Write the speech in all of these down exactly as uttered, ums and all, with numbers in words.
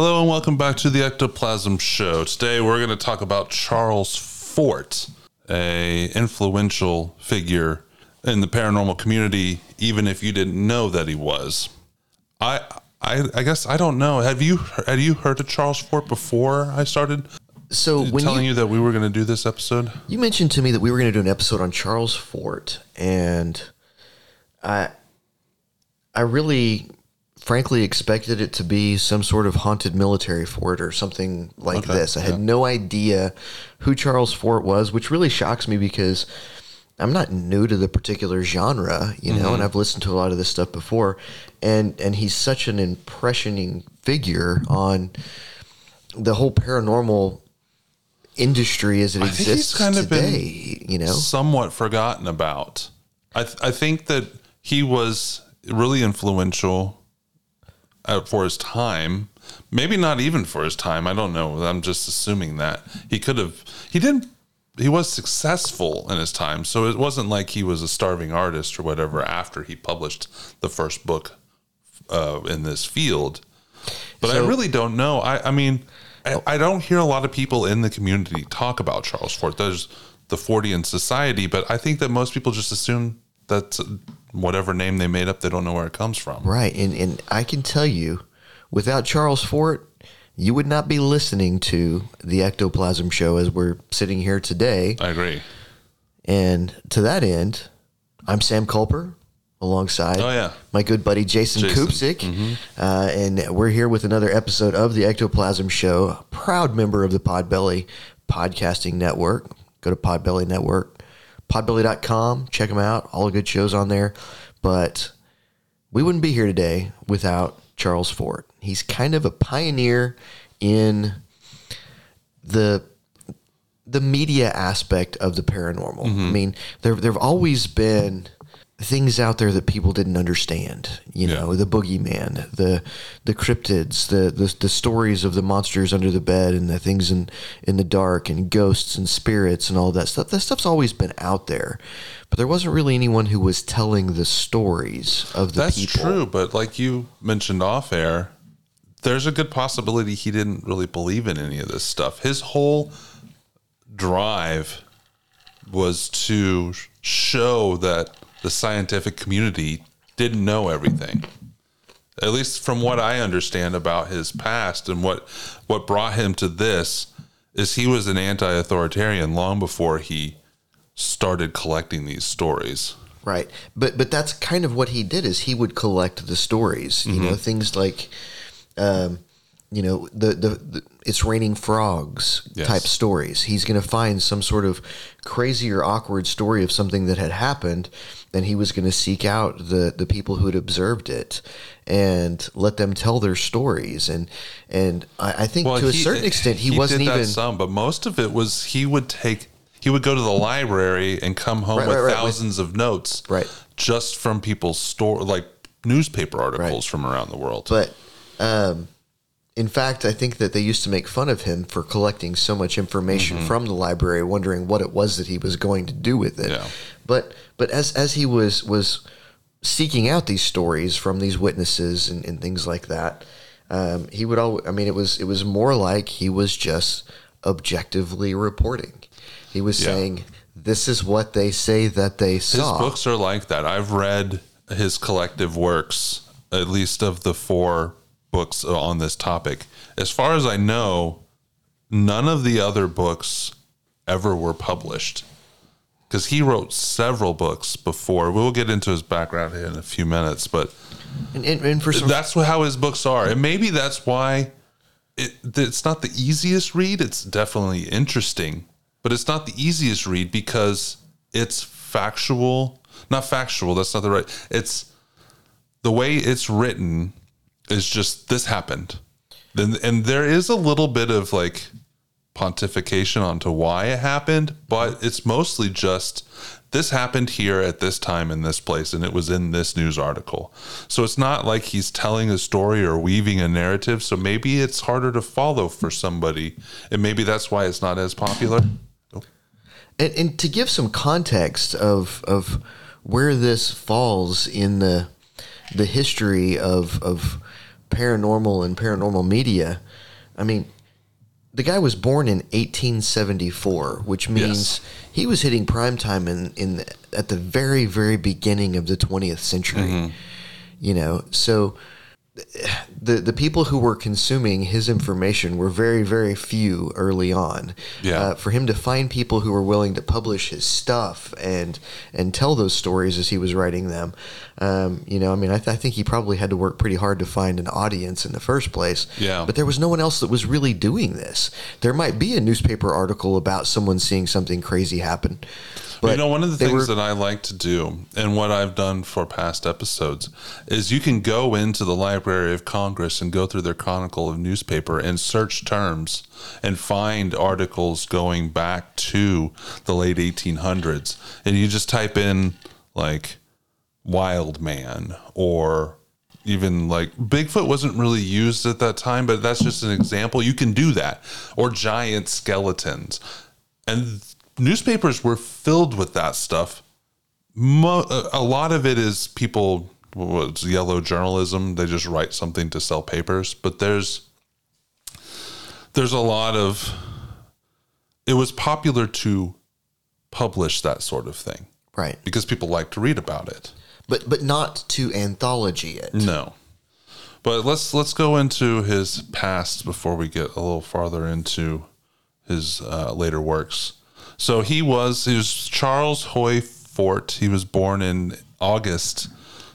Hello and welcome back to the Ectoplasm Show. Today we're going to talk about Charles Fort, an influential figure in the paranormal community, even if you didn't know that he was. I, I, I guess I don't know. Have you had you heard of Charles Fort before I started? So when telling you, you that we were going to do this episode, you mentioned to me that we were going to do an episode on Charles Fort, and I, I really. frankly expected it to be some sort of haunted military fort or something like okay, this. I had yeah. no idea who Charles Fort was, which really shocks me because I'm not new to the particular genre, you know, mm-hmm. and I've listened to a lot of this stuff before. And, and he's such an impressioning figure on the whole paranormal industry as it I exists think he's kind today, of been you know, somewhat forgotten about. I th- I think that he was really influential for his time, maybe not even for his time. I don't know. I'm just assuming that he could have, he didn't, he was successful in his time. So it wasn't like he was a starving artist or whatever after he published the first book uh, in this field. But so, I really don't know. I, I mean, I, I don't hear a lot of people in the community talk about Charles Fort. There's the Fortean Society, but I think that most people just assume that's whatever name they made up, they don't know where it comes from. Right. And and I can tell you, without Charles Fort, you would not be listening to the Ectoplasm Show as we're sitting here today. I agree. And to that end, I'm Sam Culper alongside oh, yeah. my good buddy Jason, Jason. Kupsick. Mm-hmm. Uh, and we're here with another episode of the Ectoplasm Show, a proud member of the Podbelly Podcasting Network. Go to Podbelly Network. podbelly dot com, check them out, all the good shows on there. But we wouldn't be here today without Charles Fort. He's kind of a pioneer in the the media aspect of the paranormal. Mm-hmm. I mean, there there've always been things out there that people didn't understand, you yeah. know, the boogeyman, the the cryptids, the, the the stories of the monsters under the bed and the things in, in the dark and ghosts and spirits and all that stuff. That stuff's always been out there, but there wasn't really anyone who was telling the stories of the That's people. That's true, but like you mentioned off air, there's a good possibility he didn't really believe in any of this stuff. His whole drive was to show that the scientific community didn't know everything, at least from what I understand about his past. And what, what brought him to this is he was an anti-authoritarian long before he started collecting these stories. Right. But, but that's kind of what he did is he would collect the stories, you mm-hmm. know, things like, um, you know, the, the, the it's raining frogs yes. type stories. He's going to find some sort of crazy or awkward story of something that had happened, and he was going to seek out the, the people who had observed it and let them tell their stories. And and I, I think well, to he, a certain extent, he, he wasn't did that even some, but most of it was he would take he would go to the library and come home right, with right, right, thousands with, of notes, right, just from people's store like newspaper articles right. from around the world. But um. In fact, I think that they used to make fun of him for collecting so much information mm-hmm. from the library, wondering what it was that he was going to do with it. Yeah. But but as as he was was seeking out these stories from these witnesses and, and things like that, um, he would always, I mean, it was it was more like he was just objectively reporting. He was yeah. saying, "This is what they say that they saw." His books are like that. I've read his collective works, at least of the four books on this topic. As far as I know, none of the other books ever were published because he wrote several books before. We'll get into his background here in a few minutes, but and, and, and for some, that's how his books are. And maybe that's why it, it's not the easiest read. It's definitely interesting, but it's not the easiest read because it's factual. not factual. That's not the right. It's the way it's written is just this happened. Then and, and there is a little bit of like pontification onto why it happened, but it's mostly just this happened here at this time in this place, and it was in this news article. So it's not like he's telling a story or weaving a narrative. So maybe it's harder to follow for somebody, and maybe that's why it's not as popular. Oh. And, and to give some context of of where this falls in the the history of of paranormal and paranormal media, I mean, the guy was born in eighteen seventy-four, which means yes. he was hitting prime time in, in the, at the very, very beginning of the twentieth century. Mm-hmm. You know, so the the people who were consuming his information were very, very few early on. Yeah. Uh, for him to find people who were willing to publish his stuff and and tell those stories as he was writing them, um, you know, I mean, I, th- I think he probably had to work pretty hard to find an audience in the first place. Yeah. But there was no one else that was really doing this. There might be a newspaper article about someone seeing something crazy happen. But you know, one of the things were, that I like to do, and what I've done for past episodes, is you can go into the Library of Congress and go through their Chronicle of Newspaper and search terms and find articles going back to the late eighteen hundreds. And you just type in, like, wild man, or even, like, Bigfoot wasn't really used at that time, but that's just an example. You can do that. Or giant skeletons. And newspapers were filled with that stuff. Mo- a lot of it is people, what's yellow journalism. They just write something to sell papers. But there's there's a lot of, it was popular to publish that sort of thing, right? Because people like to read about it, but but not to anthology it. No. But let's let's go into his past before we get a little farther into his uh, later works. So he was, he was Charles Hoy Fort. He was born in August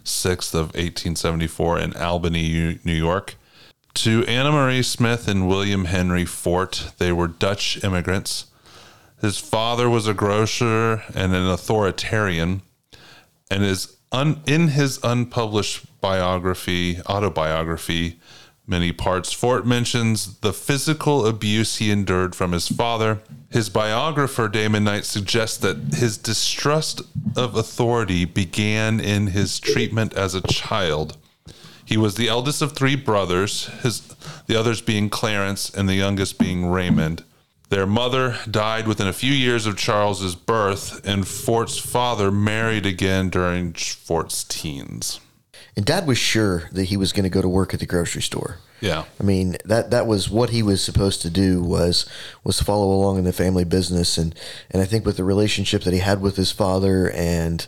sixth of eighteen seventy-four in Albany, New York, to Anna Marie Smith and William Henry Fort. They were Dutch immigrants. His father was a grocer and an authoritarian, and is un, in his unpublished biography, autobiography, many parts, Fort mentions the physical abuse he endured from his father. His biographer, Damon Knight, suggests that his distrust of authority began in his treatment as a child. He was the eldest of three brothers, his, the others being Clarence and the youngest being Raymond. Their mother died within a few years of Charles's birth, and Fort's father married again during Fort's teens. And Dad was sure that he was going to go to work at the grocery store. Yeah. I mean, that, that was what he was supposed to do was was follow along in the family business. And, and I think with the relationship that he had with his father, and,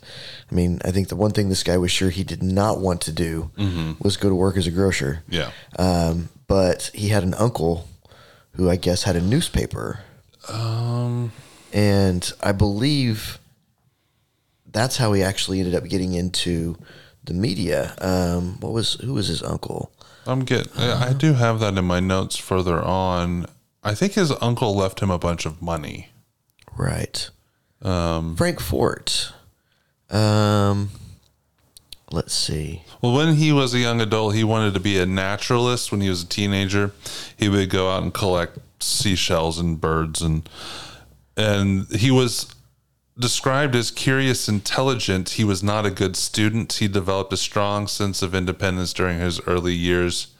I mean, I think the one thing this guy was sure he did not want to do mm-hmm. was go to work as a grocer. Yeah. Um, but he had an uncle who I guess had a newspaper. Um. And I believe that's how he actually ended up getting into the media. Um, what was who was his uncle? I'm getting. Uh, I do have that in my notes further on. I think his uncle left him a bunch of money. Right. Um, Frank Fort. Um, let's see. Well, when he was a young adult, he wanted to be a naturalist. When he was a teenager, he would go out and collect seashells and birds, and and he was described as curious, intelligent. He was not a good student. He developed a strong sense of independence during his early years.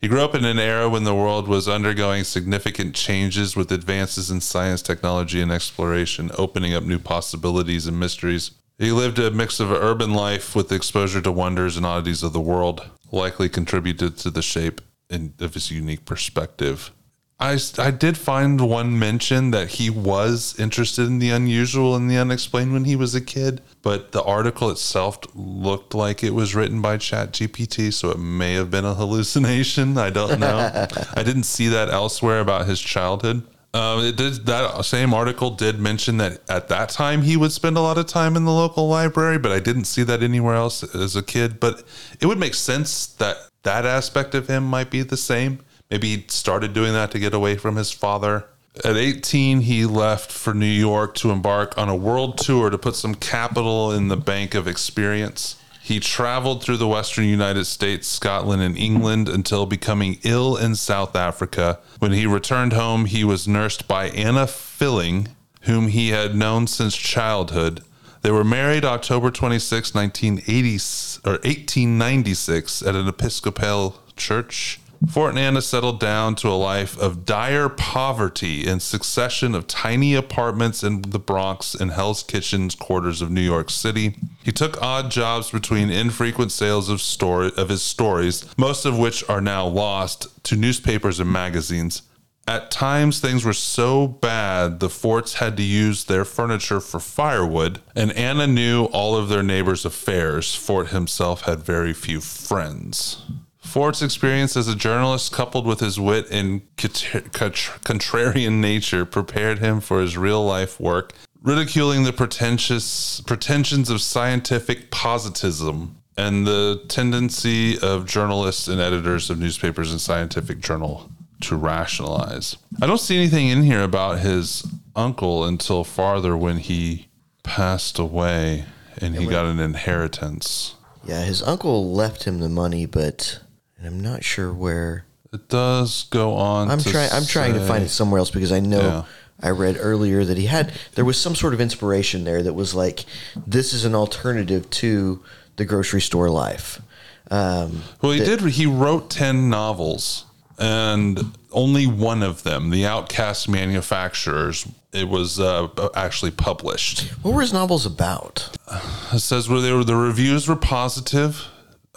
He grew up in an era when the world was undergoing significant changes, with advances in science, technology, and exploration, opening up new possibilities and mysteries. He lived a mix of urban life with exposure to wonders and oddities of the world, likely contributed to the shape in, of his unique perspective. I, I did find one mention that he was interested in the unusual and the unexplained when he was a kid, but the article itself looked like it was written by Chat G P T, so it may have been a hallucination. I don't know. I didn't see that elsewhere about his childhood. Um, it did, that same article did mention that at that time he would spend a lot of time in the local library, but I didn't see that anywhere else as a kid. But it would make sense that that aspect of him might be the same. Maybe he started doing that to get away from his father. At eighteen, he left for New York to embark on a world tour to put some capital in the bank of experience. He traveled through the western United States, Scotland, and England until becoming ill in South Africa. When he returned home, he was nursed by Anna Filling, whom he had known since childhood. They were married October twenty-sixth, nineteen eighty, or eighteen ninety-six at an Episcopal church. Fort and Anna settled down to a life of dire poverty in succession of tiny apartments in the Bronx and Hell's Kitchen's quarters of New York City. He took odd jobs between infrequent sales of story of his stories, most of which are now lost, to newspapers and magazines. At times, things were so bad the Forts had to use their furniture for firewood, and Anna knew all of their neighbors' affairs. Fort himself had very few friends. Fort's experience as a journalist, coupled with his wit and contrarian nature, prepared him for his real-life work, ridiculing the pretentious pretensions of scientific positivism and the tendency of journalists and editors of newspapers and scientific journal to rationalize. I don't see anything in here about his uncle until farther, when he passed away and he got an inheritance. Yeah, his uncle left him the money, but... and I'm not sure where. It does go on. I'm trying. I'm trying to find it somewhere else, because I know yeah. I read earlier that he had. There was some sort of inspiration there that was like, "This is an alternative to the grocery store life." Um, well, he that, did. He wrote ten novels, and only one of them, "The Outcast Manufacturers," it was uh, actually published. What were his novels about? It says where they were. The reviews were positive.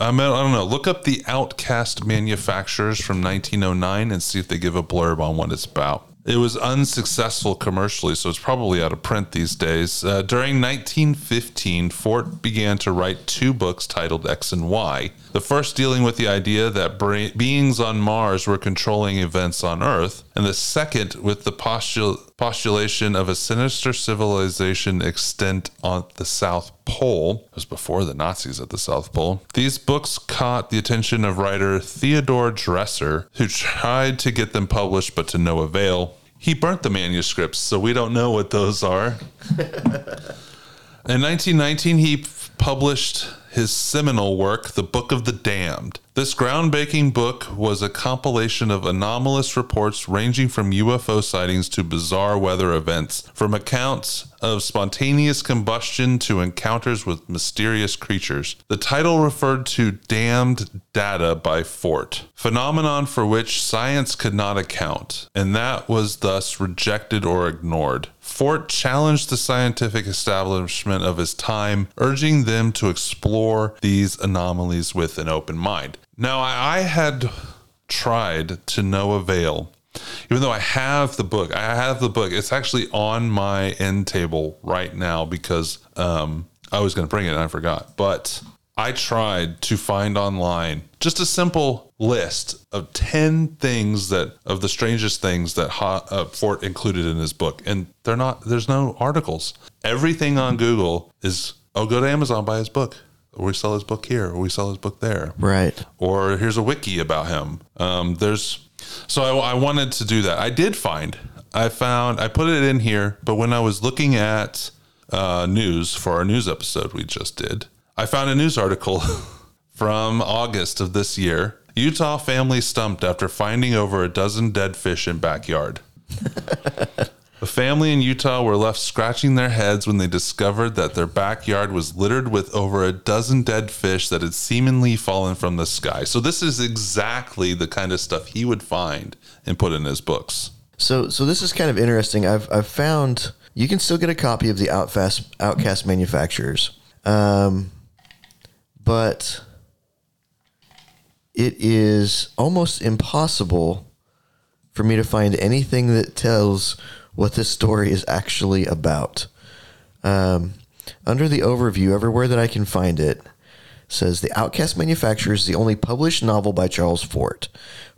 I mean, I don't know. Look up The Outcast Manufacturers from nineteen oh nine and see if they give a blurb on what it's about. It was unsuccessful commercially, so it's probably out of print these days. Uh, during nineteen fifteen, Fort began to write two books titled X and Y. The first dealing with the idea that bra- beings on Mars were controlling events on Earth, and the second with the postul- postulation of a sinister civilization extent on the South Pole. It was before the Nazis at the South Pole. These books caught the attention of writer Theodore Dreiser, who tried to get them published, but to no avail. He burnt the manuscripts, so we don't know what those are. In nineteen nineteen, he published his seminal work, The Book of the Damned. This groundbreaking book was a compilation of anomalous reports ranging from U F O sightings to bizarre weather events, from accounts of spontaneous combustion to encounters with mysterious creatures. The title referred to damned data by Fort, phenomenon for which science could not account, and that was thus rejected or ignored. Fort challenged the scientific establishment of his time, urging them to explore these anomalies with an open mind. Now, I had tried to no avail. Even though I have the book, I have the book. It's actually on my end table right now, because um, I was going to bring it and I forgot. But I tried to find online just a simple list of ten things that of the strangest things that ha- uh, Fort included in his book, and they're not. There's no articles. Everything on Google is, oh, go to Amazon, buy his book. Or we sell his book here. Or we sell his book there. Right. Or here's a wiki about him. Um, there's. So I, I wanted to do that. I did find, I found, I put it in here, but when I was looking at uh, news for our news episode we just did, I found a news article from August of this year. Utah family stumped after finding over a dozen dead fish in backyard. A family in Utah were left scratching their heads when they discovered that their backyard was littered with over a dozen dead fish that had seemingly fallen from the sky. So this is exactly the kind of stuff he would find and put in his books. So so this is kind of interesting. I've I've found you can still get a copy of The Outcast, Outcast Manufacturers. Um, but it is almost impossible for me to find anything that tells what this story is actually about. Um, under the overview, everywhere that I can find it, says The Outcast Manufacturers is the only published novel by Charles Fort.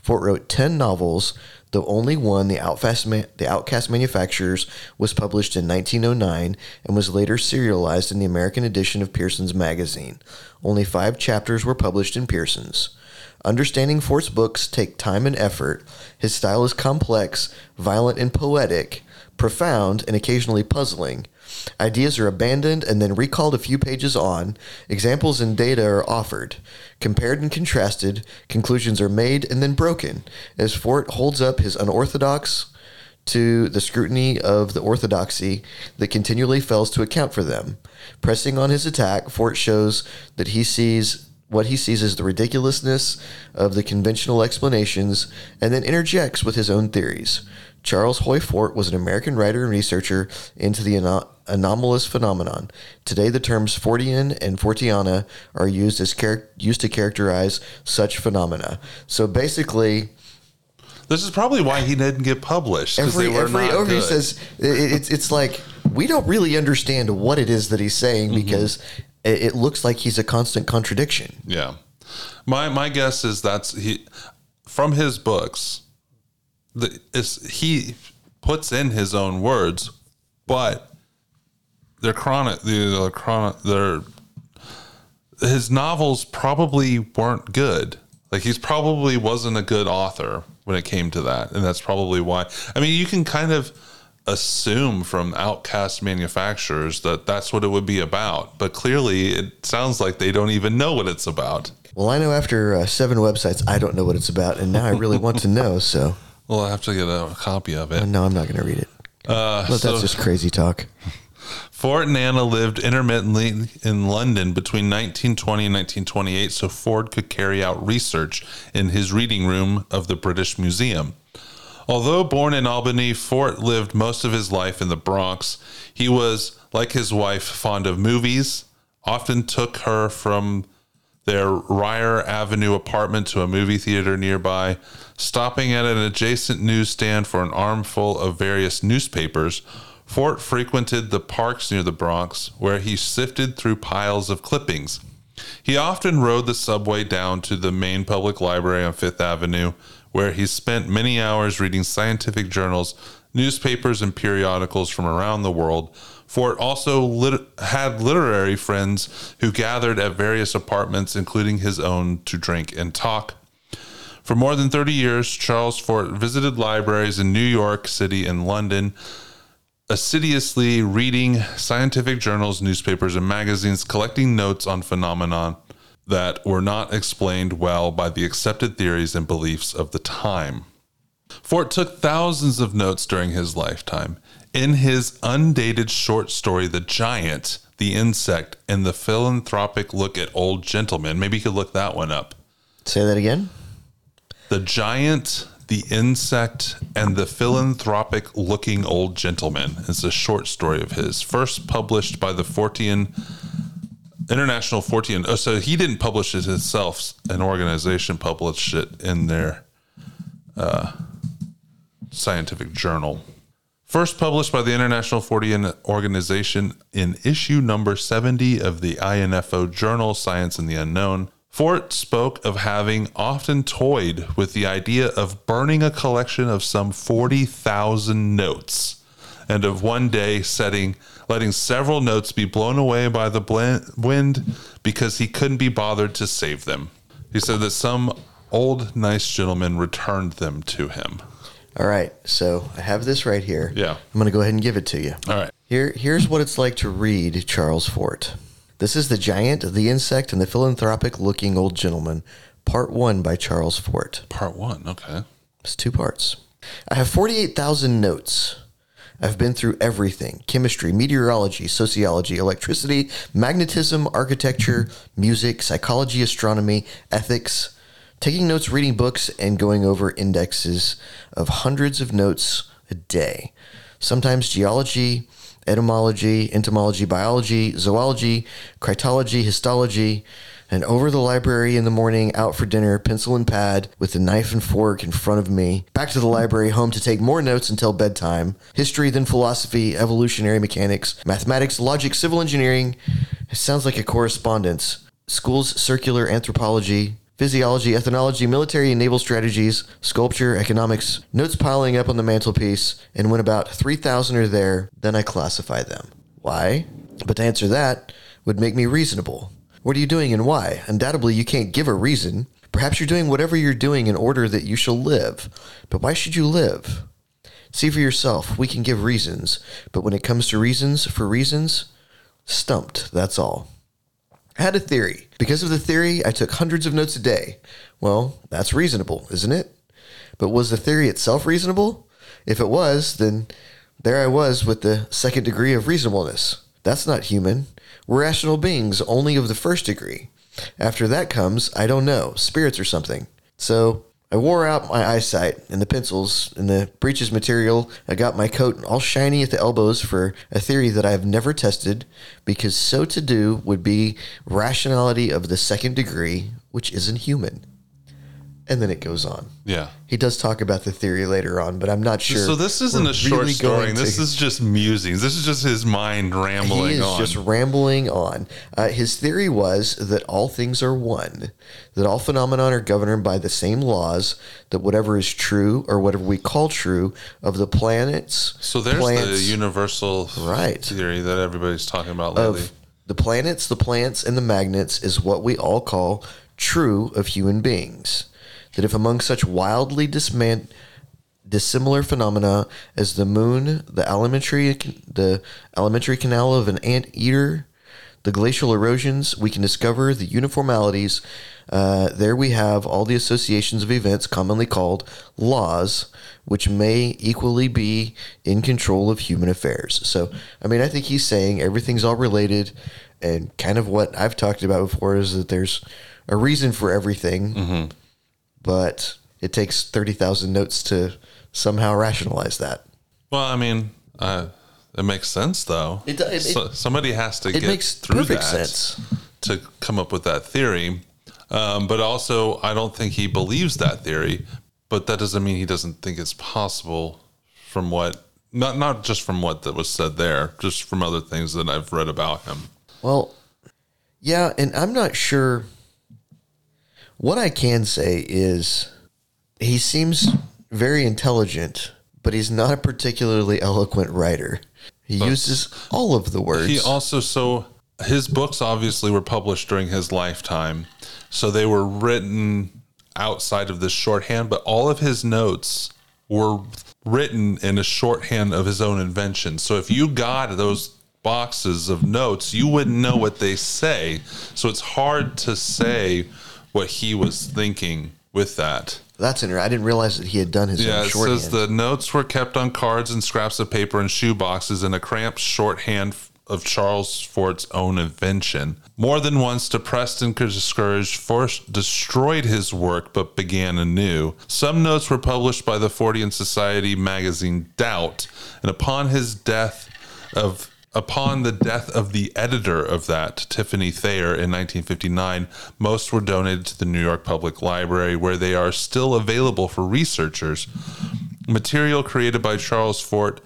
Fort wrote ten novels, though only one, The Outcast, Man- The Outcast Manufacturers, was published in nineteen oh nine and was later serialized in the American edition of Pearson's magazine. Only five chapters were published in Pearson's. Understanding Fort's books take time and effort. His style is complex, violent and poetic, profound, and occasionally puzzling. Ideas are abandoned and then recalled a few pages on. Examples and data are offered, compared and contrasted. Conclusions are made and then broken, as Fort holds up his unorthodox to the scrutiny of the orthodoxy that continually fails to account for them. Pressing on his attack, Fort shows that he sees what he sees as the ridiculousness of the conventional explanations and then interjects with his own theories. Charles Hoy Fort was an American writer and researcher into the anom- anomalous phenomenon. Today, the terms Fortean and Fortiana are used as char- used to characterize such phenomena. So basically, this is probably why he didn't get published. Every they were every not overview good. says it, it's it's like we don't really understand what it is that he's saying mm-hmm. because it, it looks like he's a constant contradiction. Yeah, my my guess is that's he from his books. The, he puts in his own words, but they're chronic. They're chronic. They're his novels probably weren't good. Like he's probably wasn't a good author when it came to that, and that's probably why. I mean, you can kind of assume from Outcast Manufacturers that that's what it would be about, but clearly it sounds like they don't even know what it's about. Well, I know after uh, seven websites, I don't know what it's about, and now I really want to know. So. Well, I have to get a copy of it. No, I'm not going to read it. Uh, but so, that's just crazy talk. Fort and Anna lived intermittently in London between nineteen twenty and nineteen twenty-eight, so Ford could carry out research in his reading room of the British Museum. Although born in Albany, Fort lived most of his life in the Bronx. He was, like his wife, fond of movies, often took her from their Ryer Avenue apartment to a movie theater nearby, stopping at an adjacent newsstand for an armful of various newspapers. Fort frequented the parks near the Bronx, where he sifted through piles of clippings. He often rode the subway down to the main public library on Fifth Avenue, where he spent many hours reading scientific journals, newspapers, and periodicals from around the world. Fort also lit- had literary friends who gathered at various apartments, including his own, to drink and talk. For more than thirty years, Charles Fort visited libraries in New York City and London, assiduously reading scientific journals, newspapers, and magazines, collecting notes on phenomenon that were not explained well by the accepted theories and beliefs of the time. Fort took thousands of notes during his lifetime. In his undated short story, The Giant, The Insect, and The Philanthropic Look at Old Gentleman, maybe you could look that one up. Say that again. The Giant, The Insect, and The Philanthropic-Looking Old Gentleman is a short story of his, first published by the Fortean, International Fortean. Oh, so he didn't publish it himself. An organization published it in their uh, scientific journal. First published by the International Fortean Organization in issue number seventy of the I N F O journal, Science and the Unknown. Fort spoke of having often toyed with the idea of burning a collection of some forty thousand notes, and of one day setting, letting several notes be blown away by the blend, wind because he couldn't be bothered to save them. He said that some old nice gentleman returned them to him. All right, so I have this right here. Yeah. I'm going to go ahead and give it to you. All right. Here, here's what it's like to read Charles Fort. This is The Giant, The Insect, and The Philanthropic-Looking Old Gentleman, Part one by Charles Fort. Part one, okay. It's two parts. I have forty-eight thousand notes. I've been through everything: chemistry, meteorology, sociology, electricity, magnetism, architecture, music, psychology, astronomy, ethics, taking notes, reading books, and going over indexes of hundreds of notes a day. Sometimes geology, etymology, entomology, biology, zoology, cryptology, histology, and over the library in the morning, out for dinner, pencil and pad, with the knife and fork in front of me, back to the library, home to take more notes until bedtime, history, then philosophy, evolutionary mechanics, mathematics, logic, civil engineering, it sounds like a correspondence, schools, circular anthropology, physiology, ethnology, military and naval strategies, sculpture, economics, notes piling up on the mantelpiece, and when about three thousand are there, then I classify them. Why? But to answer that would make me reasonable. What are you doing and why? Undoubtedly, you can't give a reason. Perhaps you're doing whatever you're doing in order that you shall live. But why should you live? See for yourself. We can give reasons. But when it comes to reasons for reasons, stumped, that's all. I had a theory. Because of the theory, I took hundreds of notes a day. Well, that's reasonable, isn't it? But was the theory itself reasonable? If it was, then there I was with the second degree of reasonableness. That's not human. We're rational beings, only of the first degree. After that comes, I don't know, spirits or something. So I wore out my eyesight and the pencils and the breeches material. I got my coat all shiny at the elbows for a theory that I have never tested, because so to do would be rationality of the second degree, which isn't human. And then it goes on. Yeah. He does talk about the theory later on, but I'm not sure. So this isn't a short really story. This to... is just musings. This is just his mind rambling on. He is on. just rambling on. Uh, his theory was that all things are one, that all phenomena are governed by the same laws, that whatever is true, or whatever we call true, of the planets. So there's plants, the universal right. theory that everybody's talking about lately. Of the planets, the plants, and the magnets is what we all call true of human beings. That if among such wildly disman- dissimilar phenomena as the moon, the alimentary, the alimentary canal of an anteater, the glacial erosions, we can discover the uniformalities. Uh, there we have all the associations of events commonly called laws, which may equally be in control of human affairs. So, I mean, I think he's saying everything's all related, and kind of what I've talked about before is that there's a reason for everything. Mm-hmm. But it takes thirty thousand notes to somehow rationalize that. Well, I mean, uh, it makes sense, though. It, it, so, somebody has to it get makes through that sense. to come up with that theory. Um, but also, I don't think he believes that theory. But that doesn't mean he doesn't think it's possible from what, not not just from what that was said there, just from other things that I've read about him. Well, yeah, and I'm not sure... What I can say is he seems very intelligent, but he's not a particularly eloquent writer. He but uses all of the words. He also, so his books obviously were published during his lifetime. So they were written outside of this shorthand, but all of his notes were written in a shorthand of his own invention. So if you got those boxes of notes, you wouldn't know what they say. So it's hard to say what he was thinking with that. That's interesting. I didn't realize that he had done his yeah, own shorthand. Yeah, it says the notes were kept on cards and scraps of paper and shoe boxes in a cramped shorthand of Charles Fort's own invention. More than once, depressed and discouraged, Fort destroyed his work but began anew. Some notes were published by the Fortean Society magazine Doubt, and upon his death of... Upon the death of the editor of that, Tiffany Thayer, in nineteen fifty-nine, most were donated to the New York Public Library, where they are still available for researchers. Material created by Charles Fort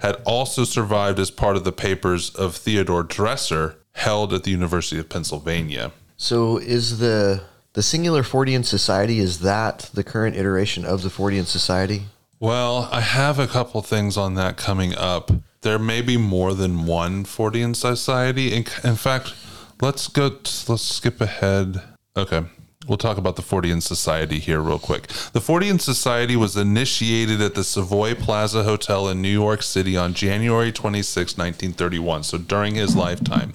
had also survived as part of the papers of Theodore Dreiser, held at the University of Pennsylvania. So is the the singular Fortean Society, is that the current iteration of the Fortean Society? Well, I have a couple things on that coming up. There may be more than one Fortean Society. In, in fact, let's go. To, let's skip ahead. Okay, we'll talk about the Fortean Society here real quick. The Fortean Society was initiated at the Savoy Plaza Hotel in New York City on January twenty-sixth, nineteen thirty-one, so during his lifetime,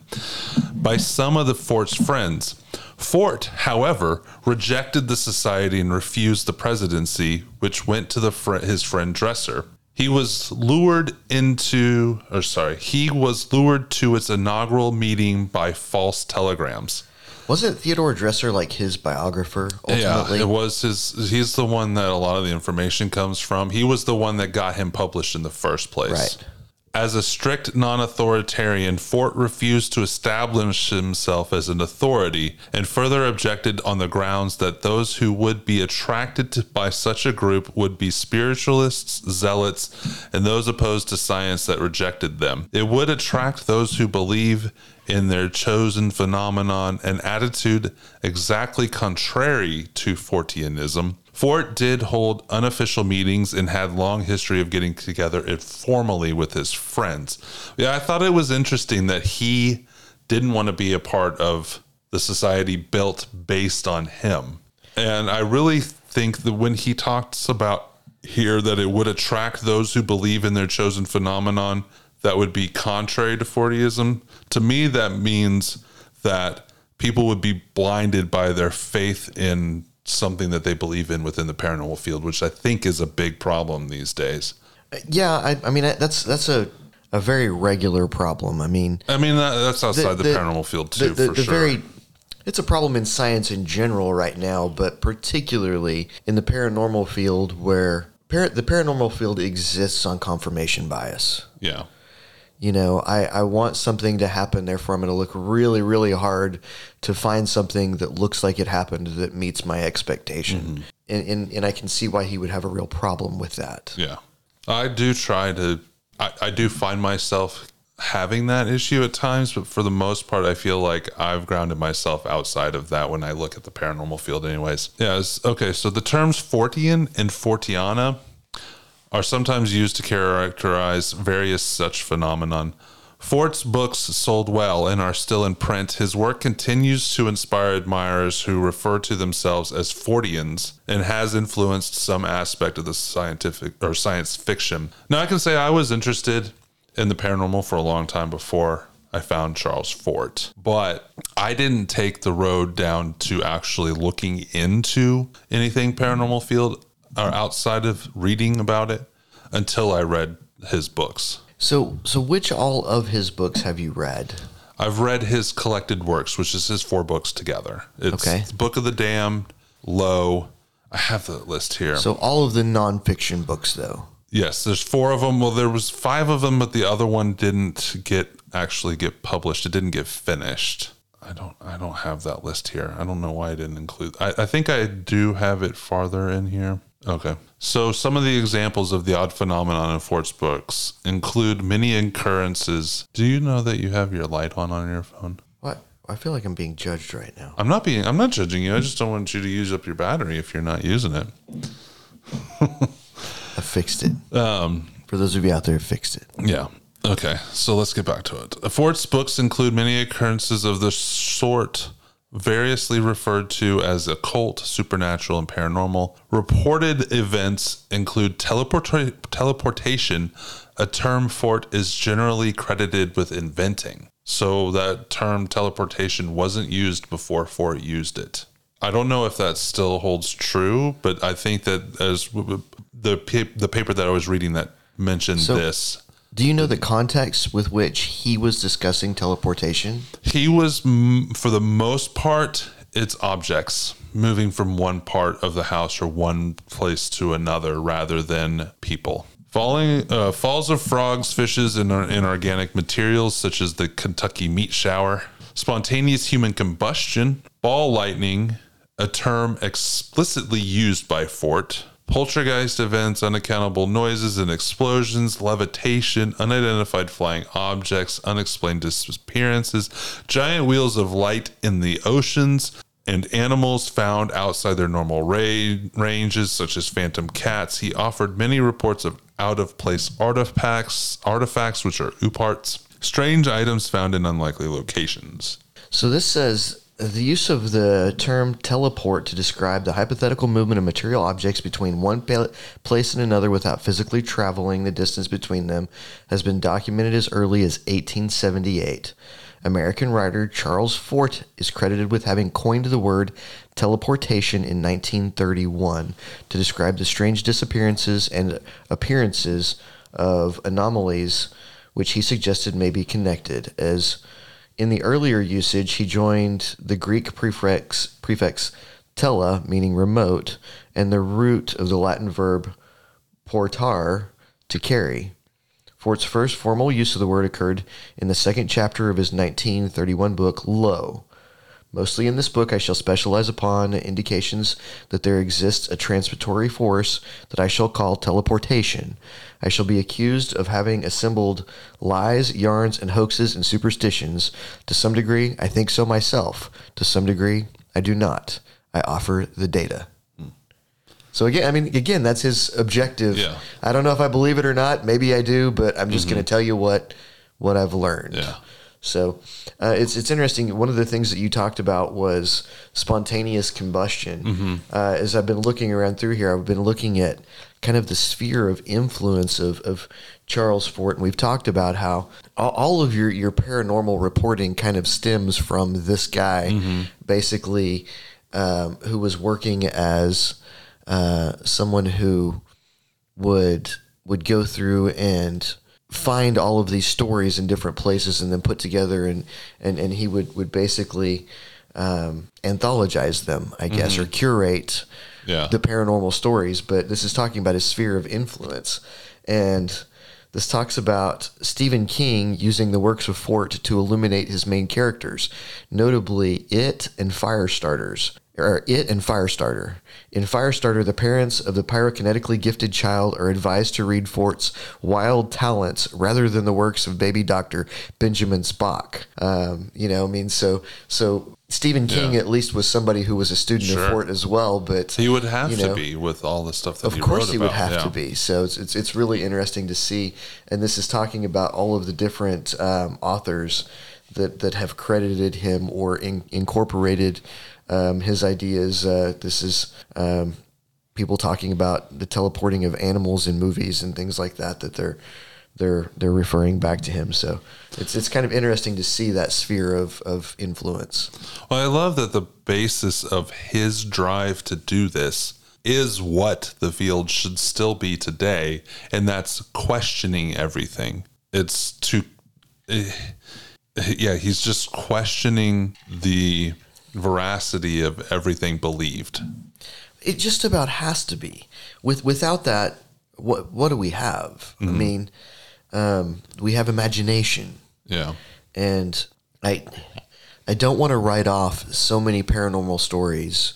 by some of the Fort's friends. Fort, however, rejected the society and refused the presidency, which went to the fr- his friend Dreiser. He was lured into, or sorry, he was lured to its inaugural meeting by false telegrams. Wasn't Theodore Dreiser like his biographer ultimately? Yeah, it was his, he's the one that a lot of the information comes from. He was the one that got him published in the first place. Right. As a strict non-authoritarian, Fort refused to establish himself as an authority and further objected on the grounds that those who would be attracted to, by such a group would be spiritualists, zealots, and those opposed to science that rejected them. It would attract those who believe in their chosen phenomenon, an attitude exactly contrary to Forteanism. Fort did hold unofficial meetings and had long history of getting together informally with his friends. Yeah, I thought it was interesting that he didn't want to be a part of the society built based on him. And I really think that when he talks about here that it would attract those who believe in their chosen phenomenon that would be contrary to Forteism, to me that means that people would be blinded by their faith in something that they believe in within the paranormal field, which I think is a big problem these days. Yeah, I, I mean, that's that's a, a very regular problem. I mean... I mean, that, that's outside the, the, the paranormal field, too, the, the, for the sure. Very, it's a problem in science in general right now, but particularly in the paranormal field where... Par- the paranormal field exists on confirmation bias. Yeah. You know, I, I want something to happen, therefore I'm going to look really, really hard to find something that looks like it happened that meets my expectation. Mm-hmm. And, and and I can see why he would have a real problem with that. Yeah. I do try to, I, I do find myself having that issue at times, but for the most part, I feel like I've grounded myself outside of that when I look at the paranormal field anyways. Yeah. Okay. So the terms Fortean and Fortiana are sometimes used to characterize various such phenomenon. Fort's books sold well and are still in print. His work continues to inspire admirers who refer to themselves as Forteans and has influenced some aspect of the scientific or science fiction. Now, I can say I was interested in the paranormal for a long time before I found Charles Fort, but I didn't take the road down to actually looking into anything paranormal field or outside of reading about it until I read his books. So so which all of his books have you read? I've read his collected works, which is his four books together. It's okay. The Book of the Damned, Lo. I have the list here. So all of the nonfiction books, though. Yes, there's four of them. Well, there was five of them, but the other one didn't get actually get published. It didn't get finished. I don't I don't have that list here. I don't know why I didn't include I, I think I do have it farther in here. Okay. So some of the examples of the odd phenomenon in Fort's books include many occurrences. Do you know that you have your light on on your phone? What? I feel like I'm being judged right now. I'm not being I'm not judging you. I just don't want you to use up your battery if you're not using it. I fixed it. Um, For those of you out there who fixed it. Yeah. Okay. So let's get back to it. Fort's books include many occurrences of the sort variously referred to as occult, supernatural, and paranormal. Reported events include teleporta- teleportation, a term Fort is generally credited with inventing. So that term teleportation wasn't used before Fort used it. I don't know if that still holds true, but I think that as the pa- the paper that I was reading that mentioned so- this. Do you know the context with which he was discussing teleportation? He was, for the most part, it's objects moving from one part of the house or one place to another rather than people. Falling, uh, falls of frogs, fishes, and inorganic materials such as the Kentucky meat shower, spontaneous human combustion, ball lightning, a term explicitly used by Fort, poltergeist events, unaccountable noises and explosions, levitation, unidentified flying objects, unexplained disappearances, giant wheels of light in the oceans, and animals found outside their normal ra- ranges, such as phantom cats. He offered many reports of out-of-place artifacts, artifacts which are uparts, strange items found in unlikely locations. So this says... The use of the term teleport to describe the hypothetical movement of material objects between one pa- place and another without physically traveling the distance between them has been documented as early as eighteen seventy-eight. American writer Charles Fort is credited with having coined the word teleportation in nineteen thirty-one to describe the strange disappearances and appearances of anomalies which he suggested may be connected as... In the earlier usage, he joined the Greek prefix, prefix tele, meaning remote, and the root of the Latin verb portare, to carry. Fort's first formal use of the word occurred in the second chapter of his nineteen thirty-one book, Lo. Mostly in this book, I shall specialize upon indications that there exists a transitory force that I shall call teleportation. I shall be accused of having assembled lies, yarns, and hoaxes and superstitions. To some degree, I think so myself. To some degree, I do not. I offer the data. Hmm. So again, I mean, again, that's his objective. Yeah. I don't know if I believe it or not. Maybe I do, but I'm just mm-hmm. going to tell you what what I've learned. Yeah. So uh, it's it's interesting. One of the things that you talked about was spontaneous combustion. Mm-hmm. Uh, as I've been looking around through here, I've been looking at kind of the sphere of influence of, of Charles Fort. And we've talked about how all of your, your paranormal reporting kind of stems from this guy, mm-hmm. basically, um, who was working as uh, someone who would would go through and find all of these stories in different places and then put together, and, and, and he would, would basically um, anthologize them, I guess, mm-hmm. or curate yeah. the paranormal stories. But this is talking about his sphere of influence. And this talks about Stephen King using the works of Fort to illuminate his main characters, notably It and Firestarters. Or It and Firestarter. In Firestarter, the parents of the pyrokinetically gifted child are advised to read Fort's Wild Talents rather than the works of baby doctor Benjamin Spock. Um, you know, I mean, so so Stephen King yeah. at least was somebody who was a student sure. of Fort as well, but he would have you know, to be with all the stuff that he wrote about. Of course, he would have yeah. to be. So it's, it's it's really interesting to see, and this is talking about all of the different um, authors that that have credited him or in, incorporated. Um, his ideas, uh, this is um, people talking about the teleporting of animals in movies and things like that, that they're they're they're referring back to him. So it's it's kind of interesting to see that sphere of, of influence. Well, I love that the basis of his drive to do this is what the field should still be today, and that's questioning everything. It's to... Uh, yeah, he's just questioning the... veracity of everything believed. It just about has to be. With without that, what what do we have? Mm-hmm. I mean, um, we have imagination. Yeah, and I I don't want to write off so many paranormal stories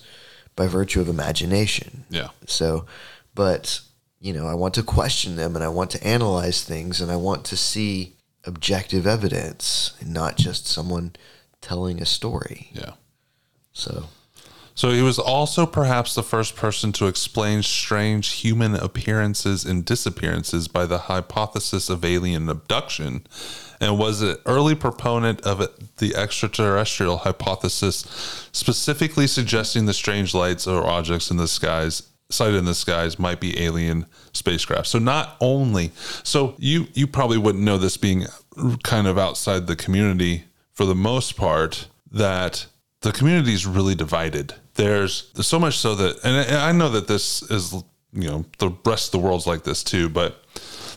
by virtue of imagination. Yeah. So, but you know, I want to question them, and I want to analyze things, and I want to see objective evidence, and not just someone telling a story. Yeah. So so he was also perhaps the first person to explain strange human appearances and disappearances by the hypothesis of alien abduction, and was an early proponent of the extraterrestrial hypothesis, specifically suggesting the strange lights or objects in the skies, sighted in the skies, might be alien spacecraft. So not only, so you, you probably wouldn't know this being kind of outside the community for the most part, that the community is really divided. There's so much so that, and I know that this is, you know, the rest of the world's like this too, but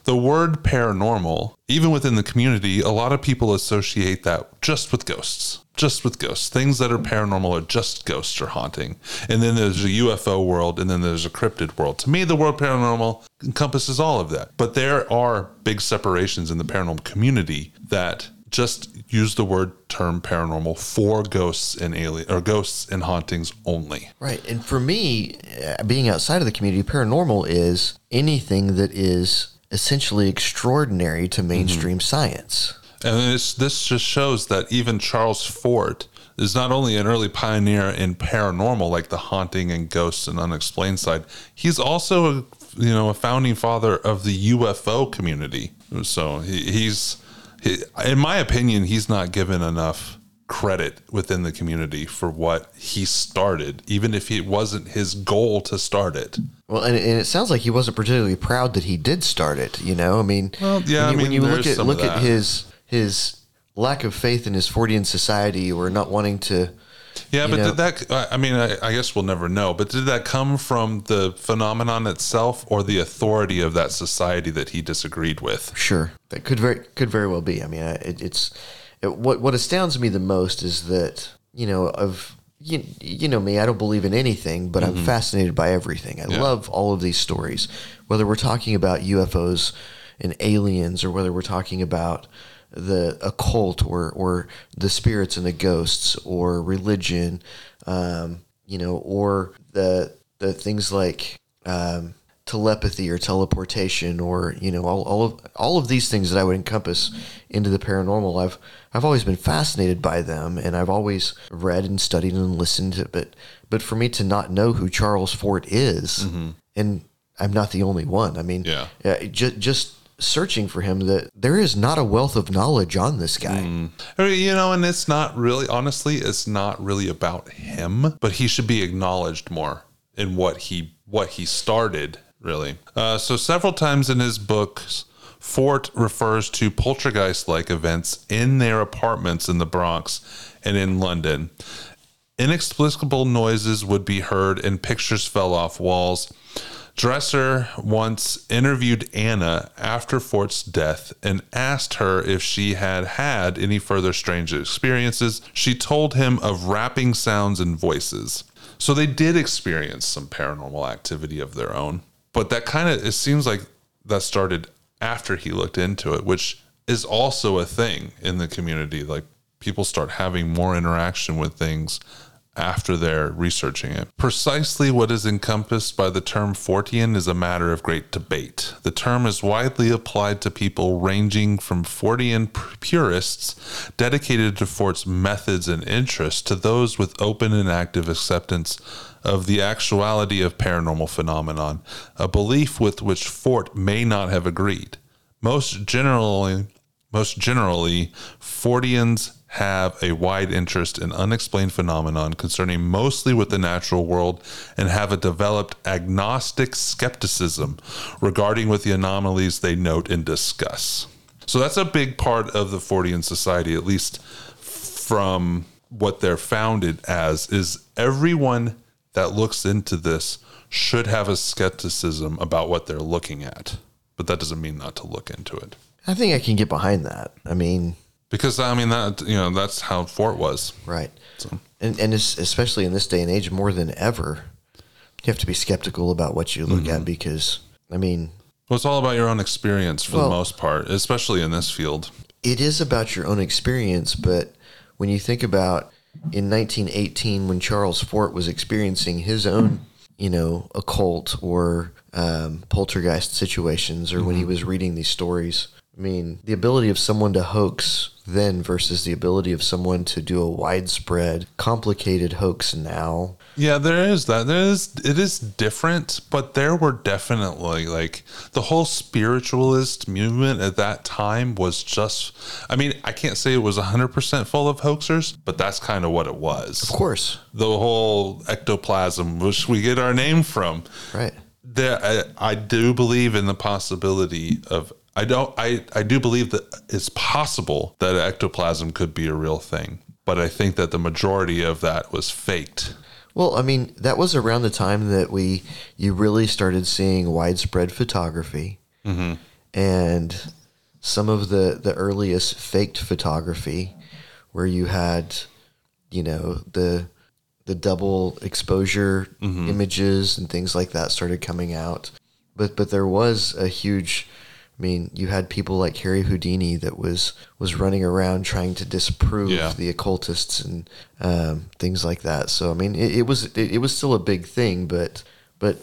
the word paranormal, even within the community, a lot of people associate that just with ghosts, just with ghosts. Things that are paranormal are just ghosts or haunting. And then there's a U F O world, and then there's a cryptid world. To me, the word paranormal encompasses all of that. But there are big separations in the paranormal community that just use the word term paranormal for ghosts and alien or ghosts and hauntings only. Right. And for me, being outside of the community, paranormal is anything that is essentially extraordinary to mainstream mm-hmm. science. And it's, this just shows that even Charles Fort is not only an early pioneer in paranormal, like the haunting and ghosts and unexplained side, he's also, a, you know, a founding father of the U F O community. So he, he's, in my opinion, he's not given enough credit within the community for what he started, even if it wasn't his goal to start it. Well, and, and it sounds like he wasn't particularly proud that he did start it. You know, I mean, well, yeah, when you, I mean, when you look at look at his his lack of faith in his Fortean society, or not wanting to. Yeah, but know, did that? I mean, I, I guess we'll never know. But did that come from the phenomenon itself, or the authority of that society that he disagreed with? Sure. It could very could very well be. I mean, it, it's it, what what astounds me the most is that, you know, of you, you know me, I don't believe in anything, but mm-hmm. I'm fascinated by everything. I yeah. love all of these stories, whether we're talking about U F Os and aliens, or whether we're talking about the occult, or or the spirits and the ghosts, or religion, um, you know, or the the things like. Um, telepathy or teleportation, or you know all, all of all of these things that I would encompass into the paranormal. I've I've always been fascinated by them, and I've always read and studied and listened to, but but for me to not know who Charles Fort is, mm-hmm. and I'm not the only one. I mean, yeah. uh, just just searching for him that there is not a wealth of knowledge on this guy. Mm. You know, and it's not really, honestly, it's not really about him, but he should be acknowledged more in what he what he started, really. Uh, so several times in his books, Fort refers to poltergeist-like events in their apartments in the Bronx and in London. Inexplicable noises would be heard and pictures fell off walls. Dreiser once interviewed Anna after Fort's death and asked her if she had had any further strange experiences. She told him of rapping sounds and voices. So they did experience some paranormal activity of their own, but that kind of, it seems like that started after he looked into it, which is also a thing in the community. Like, people start having more interaction with things after they're researching it. Precisely what is encompassed by the term Fortean is a matter of great debate. The term is widely applied to people ranging from Fortean purists dedicated to Fort's methods and interests to those with open and active acceptance of the actuality of paranormal phenomenon, a belief with which Fort may not have agreed. Most generally, most generally, Forteans have a wide interest in unexplained phenomenon concerning mostly with the natural world and have a developed agnostic skepticism regarding with the anomalies they note and discuss. So that's a big part of the Fortean Society, at least from what they're founded as, is everyone that looks into this should have a skepticism about what they're looking at. But that doesn't mean not to look into it. I think I can get behind that. I mean... Because, I mean, that, you know, that's how Fort was. Right. So. And and it's, especially in this day and age, more than ever, you have to be skeptical about what you look mm-hmm. at because, I mean... Well, it's all about your own experience for well, the most part, especially in this field. It is about your own experience, but when you think about in nineteen eighteen when Charles Fort was experiencing his own, you know, occult or um, poltergeist situations or mm-hmm. when he was reading these stories... I mean, the ability of someone to hoax then versus the ability of someone to do a widespread, complicated hoax now. Yeah, there is that. There is, it is different, but there were definitely, like, the whole spiritualist movement at that time was just, I mean, I can't say it was one hundred percent full of hoaxers, but that's kind of what it was. Of course. The whole ectoplasm, which we get our name from. Right. There, I, I do believe in the possibility of I don't. I, I do believe that it's possible that ectoplasm could be a real thing, but I think that the majority of that was faked. Well, I mean, that was around the time that we you really started seeing widespread photography, mm-hmm. and some of the, the earliest faked photography, where you had, you know, the the double exposure mm-hmm. images and things like that started coming out, but but there was a huge. I mean, you had people like Harry Houdini that was, was running around trying to disprove yeah. the occultists and um, things like that. So, I mean, it, it was it, it was still a big thing, but but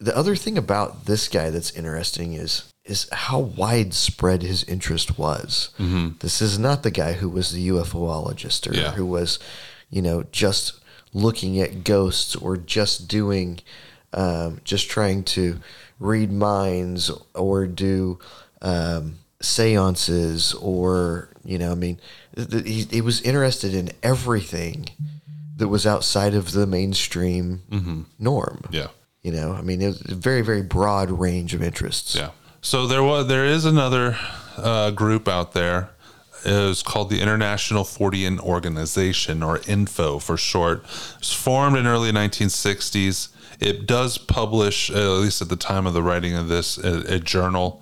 the other thing about this guy that's interesting is is how widespread his interest was. Mm-hmm. This is not the guy who was the UFOologist or yeah. who was, you know, just looking at ghosts or just doing, um, just trying to... read minds or do um, seances or, you know, I mean, th- he, he was interested in everything that was outside of the mainstream mm-hmm. norm. Yeah. You know, I mean, it was a very, very broad range of interests. Yeah. So there was, there is another uh, group out there. It was called the International Fortean Organization, or INFO for short. It was formed in early nineteen sixties. It does publish, at least at the time of the writing of this, a, a journal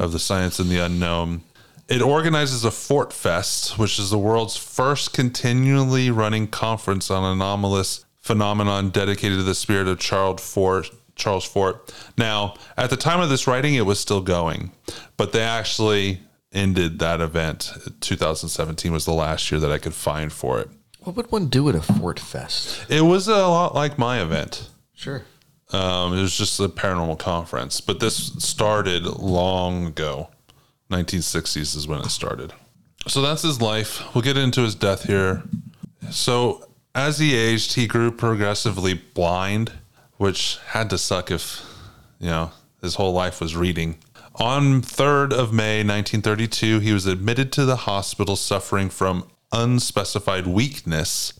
of the science and the unknown. It organizes a Fort Fest, which is the world's first continually running conference on anomalous phenomenon dedicated to the spirit of Charles Fort. Charles Fort. Now, at the time of this writing, it was still going, but they actually ended that event. two thousand seventeen was the last year that I could find for it. What would one do at a Fort Fest? It was a lot like my event. Sure. Um, it was just a paranormal conference, but this started long ago. nineteen sixties is when it started. So that's his life. We'll get into his death here. So as he aged, he grew progressively blind, which had to suck if, you know, his whole life was reading. On third of May, nineteen thirty-two, he was admitted to the hospital suffering from unspecified weakness.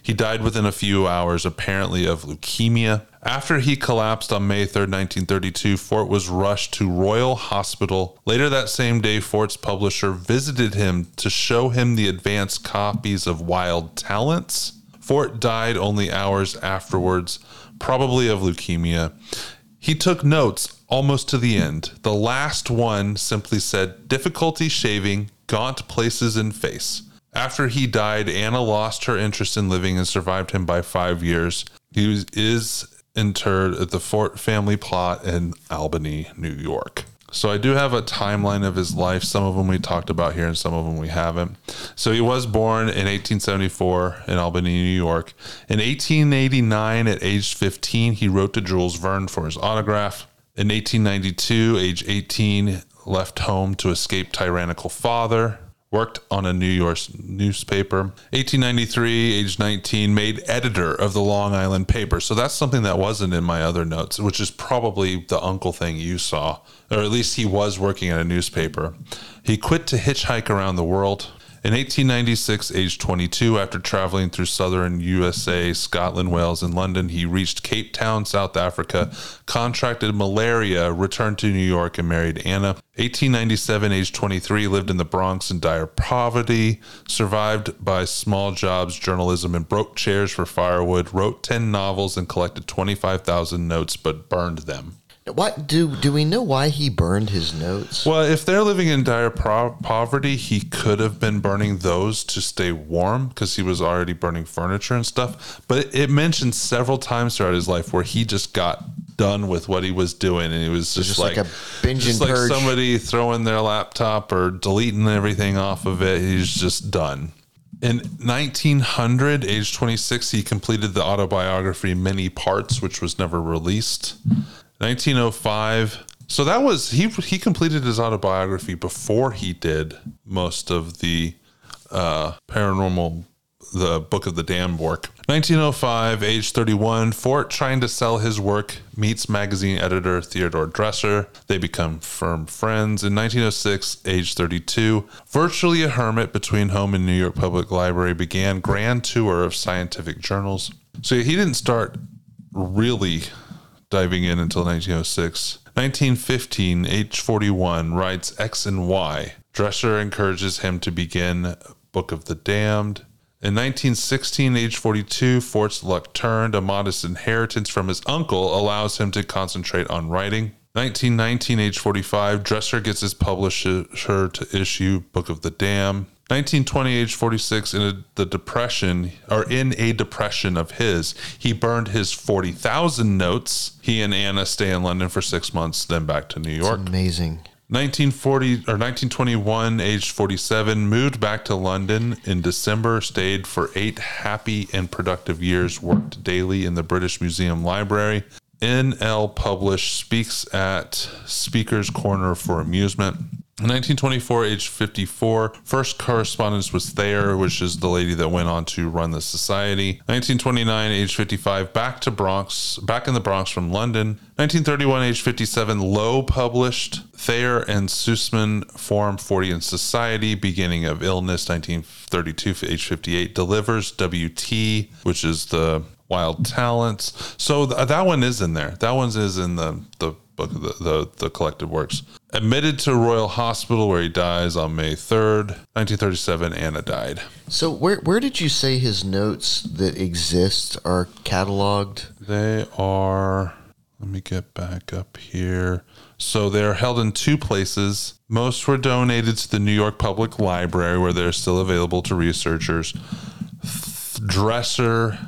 He died within a few hours, apparently of leukemia. After he collapsed on May third, nineteen thirty-two, Fort was rushed to Royal Hospital. Later that same day, Fort's publisher visited him to show him the advanced copies of Wild Talents. Fort died only hours afterwards, probably of leukemia. He took notes almost to the end. The last one simply said, "Difficulty shaving, gaunt places in face." After he died, Anna lost her interest in living and survived him by five years. He was, is interred at the Fort family plot in Albany, New York. So I do have a timeline of his life. Some of them we talked about here and some of them we haven't. So he was born in eighteen seventy-four in Albany, New York. In eighteen eighty-nine, at age fifteen, he wrote to Jules Verne for his autograph. In eighteen ninety-two, age eighteen, left home to escape tyrannical father. Worked on a New York newspaper. eighteen ninety-three, age nineteen, made editor of the Long Island paper. So that's something that wasn't in my other notes, which is probably the uncle thing you saw, or at least he was working at a newspaper. He quit to hitchhike around the world. In eighteen ninety-six, age twenty-two, after traveling through southern U S A, Scotland, Wales, and London, he reached Cape Town, South Africa, contracted malaria, returned to New York, and married Anna. eighteen ninety-seven, age twenty-three, lived in the Bronx in dire poverty, survived by small jobs, journalism, and broke chairs for firewood, wrote ten novels, and collected twenty-five thousand notes, but burned them. What do do we know why he burned his notes? Well, if they're living in dire pro- poverty, he could have been burning those to stay warm because he was already burning furniture and stuff. But it mentions several times throughout his life where he just got done with what he was doing, and he was just, just like, like a binge just and like purge. Somebody throwing their laptop or deleting everything off of it. He's just done. In nineteen hundred, age twenty-six, he completed the autobiography Many Parts, which was never released. nineteen oh five. So that was, he he completed his autobiography before he did most of the uh, paranormal, the Book of the Damned work. nineteen oh five, age thirty-one, Fort, trying to sell his work, meets magazine editor Theodore Dreiser. They become firm friends. In nineteen oh six, age thirty-two, virtually a hermit between home and New York Public Library, began grand tour of scientific journals. So he didn't start really diving in until nineteen oh six. nineteen fifteen, age forty-one, writes X and Y. Drescher encourages him to begin Book of the Damned. In nineteen sixteen, age forty-two, Fort's luck turned. A modest inheritance from his uncle allows him to concentrate on writing. nineteen nineteen, age forty-five, Drescher gets his publisher to issue Book of the Damned. nineteen twenty, age forty-six, in a, the depression, or in a depression of his, he burned his forty thousand notes. He and Anna stay in London for six months, then back to New York. That's amazing. nineteen forty, or nineteen twenty-one, age forty-seven, moved back to London in December, stayed for eight happy and productive years, worked daily in the British Museum Library. N L Publish speaks at Speaker's Corner for amusement. In nineteen twenty-four, age fifty-four, first correspondence with Thayer, which is the lady that went on to run the society. nineteen twenty-nine, age fifty-five, back to Bronx, back in the Bronx from London. nineteen thirty-one, age fifty-seven, Lo published Thayer and Sussman form Fortean Society, beginning of illness. nineteen thirty-two, age fifty-eight, delivers W T, which is the Wild Talents. So th- that one is in there. That one is in the the book, the, the, the collected works. Admitted to Royal Hospital, where he dies on May third, nineteen thirty-seven, Anna died. So where where did you say his notes that exist are cataloged? They are, let me get back up here. So they're held in two places. Most were donated to the New York Public Library, where they're still available to researchers. Dresser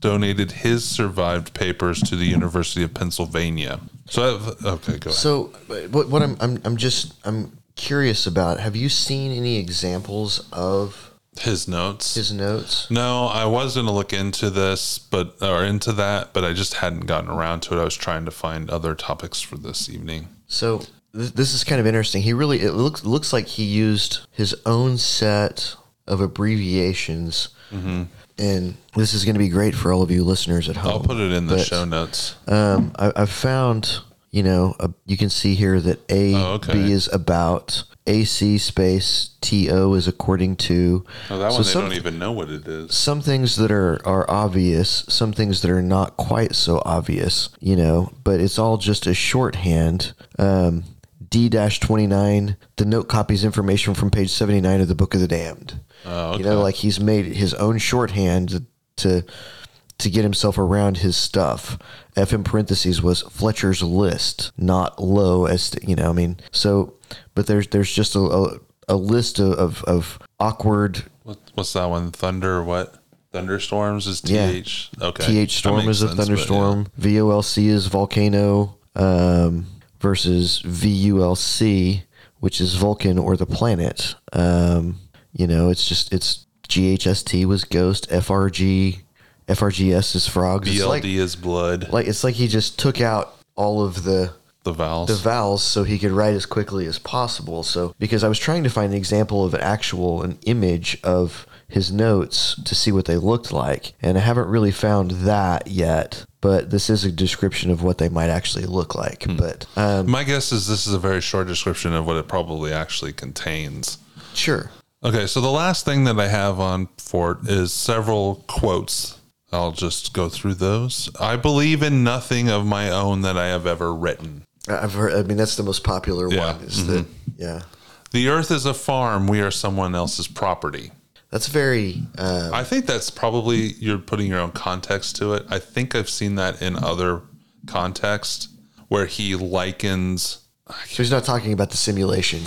donated his survived papers to the University of Pennsylvania. So okay, go ahead. So what, what I'm I'm I'm just I'm curious about. Have you seen any examples of his notes? His notes? No, I was going to look into this, but or into that, but I just hadn't gotten around to it. I was trying to find other topics for this evening. So th- this is kind of interesting. He really it looks looks like he used his own set of abbreviations. Mm-hmm. And this is going to be great for all of you listeners at home. I'll put it in the but, show notes. Um, I, I found you know, uh, you can see here that A, oh, okay. B is about, A C space, T O is according to. Oh, that so one they some, don't even know what it is. Some things that are, are obvious, some things that are not quite so obvious, you know, but it's all just a shorthand. Um, D twenty-nine, the note copies information from page seventy-nine of the Book of the Damned. Oh, okay. You know, like he's made his own shorthand to... to get himself around his stuff. F in parentheses was Fletcher's list, not Lo, as to, you know, I mean, so, but there's, there's just a, a, a list of, of, of awkward. What, what's that one? Thunder, what? Thunderstorms is T H. Yeah. Okay. T H storm is a sense, thunderstorm. Yeah. V O L C is volcano, um, versus V U L C, which is Vulcan or the planet. Um, you know, it's just, it's G H S T was ghost, F R G, F R G S is frogs. B L D like, is blood. Like it's like he just took out all of the the vowels, the vowels, so he could write as quickly as possible. So because I was trying to find an example of an actual an image of his notes to see what they looked like, and I haven't really found that yet. But this is a description of what they might actually look like. Hmm. But um, my guess is this is a very short description of what it probably actually contains. Sure. Okay. So the last thing that I have on Fort is several quotes. I'll just go through those. I believe in nothing of my own that I have ever written. I've heard, I mean, that's the most popular yeah. one. Is mm-hmm. that, yeah. The earth is a farm. We are someone else's property. That's very... Um, I think that's probably, you're putting your own context to it. I think I've seen that in other contexts where he likens... So he's not talking about the simulation.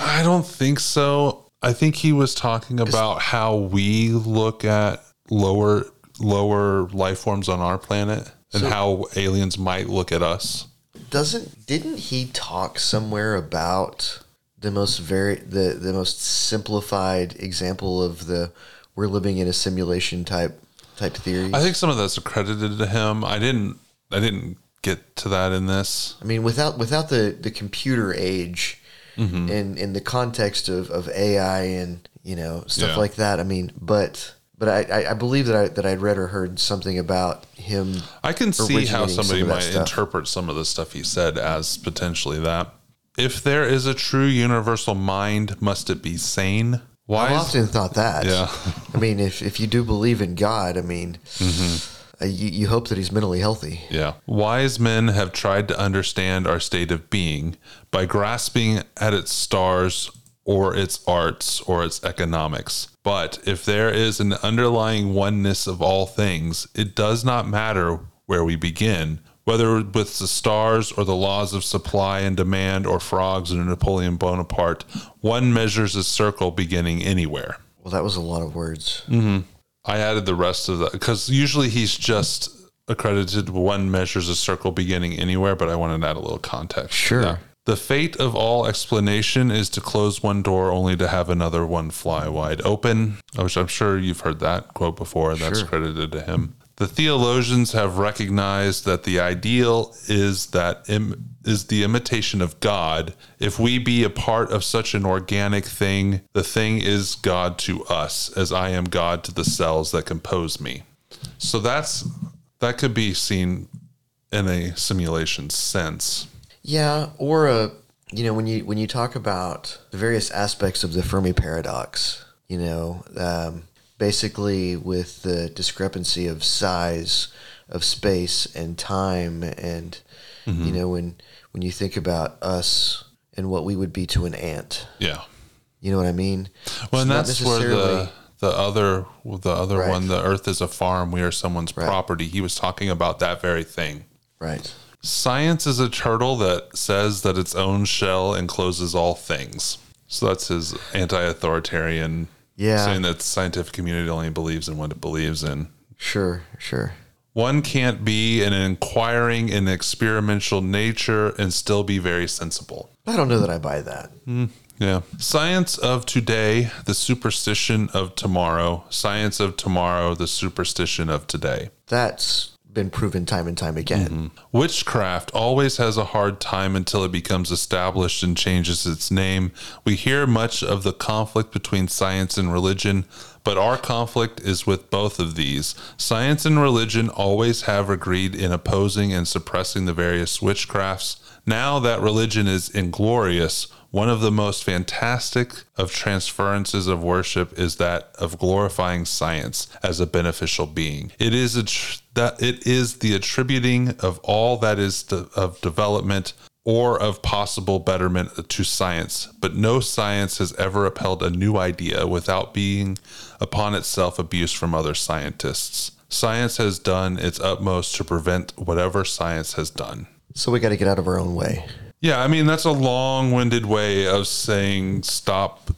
I don't think so. I think he was talking about how we look at lower... lower life forms on our planet and so, how aliens might look at us. Doesn't didn't he talk somewhere about the most very the, the most simplified example of the we're living in a simulation type type theory? I think some of that's accredited to him. I didn't I didn't get to that in this. I mean, without without the, the computer age mm-hmm. and in the context of, of A I and, you know, stuff yeah. like that. I mean, but But I, I believe that I that I read or heard something about him. I can see how somebody some might stuff. interpret some of the stuff he said as potentially that. If there is a true universal mind, must it be sane? Why? I often thought that. Yeah. I mean, if, if you do believe in God, I mean, mm-hmm. uh, you, you hope that he's mentally healthy. Yeah. Wise men have tried to understand our state of being by grasping at its stars or its arts or its economics. But if there is an underlying oneness of all things, it does not matter where we begin, whether with the stars or the laws of supply and demand or frogs or Napoleon Bonaparte, one measures a circle beginning anywhere. Well, that was a lot of words. Mm-hmm. I added the rest of that because usually he's just accredited one measures a circle beginning anywhere, but I wanted to add a little context. Sure. Yeah. The fate of all explanation is to close one door only to have another one fly wide open. Which I'm sure you've heard that quote before, and that's sure. credited to him. The theologians have recognized that the ideal is that im- is the imitation of God. If we be a part of such an organic thing, the thing is God to us, as I am God to the cells that compose me. So that's that could be seen in a simulation sense. Yeah, or a, you know, when you when you talk about the various aspects of the Fermi paradox, you know, um, basically with the discrepancy of size, of space and time, and mm-hmm. you know, when when you think about us and what we would be to an ant, yeah, you know what I mean. Well, and that's where the the other the other right. one, the Earth is a farm, we are someone's right. property. He was talking about that very thing, right. Science is a turtle that says that its own shell encloses all things. So that's his anti-authoritarian yeah. saying that the scientific community only believes in what it believes in. Sure, sure. One can't be an inquiring and experimental nature and still be very sensible. I don't know that I buy that. Mm, yeah. Science of today, the superstition of tomorrow. Science of tomorrow, the superstition of today. That's... been proven time and time again. Mm-hmm. Witchcraft always has a hard time until it becomes established and changes its name. We hear much of the conflict between science and religion, but our conflict is with both of these. Science and religion always have agreed in opposing and suppressing the various witchcrafts. Now that religion is inglorious, one of the most fantastic of transferences of worship is that of glorifying science as a beneficial being. It is a tr- that it is the attributing of all that is de- of development or of possible betterment to science, but no science has ever upheld a new idea without being upon itself abuse from other scientists. Science has done its utmost to prevent whatever science has done. So we got to get out of our own way. Yeah, I mean, that's a long-winded way of saying stop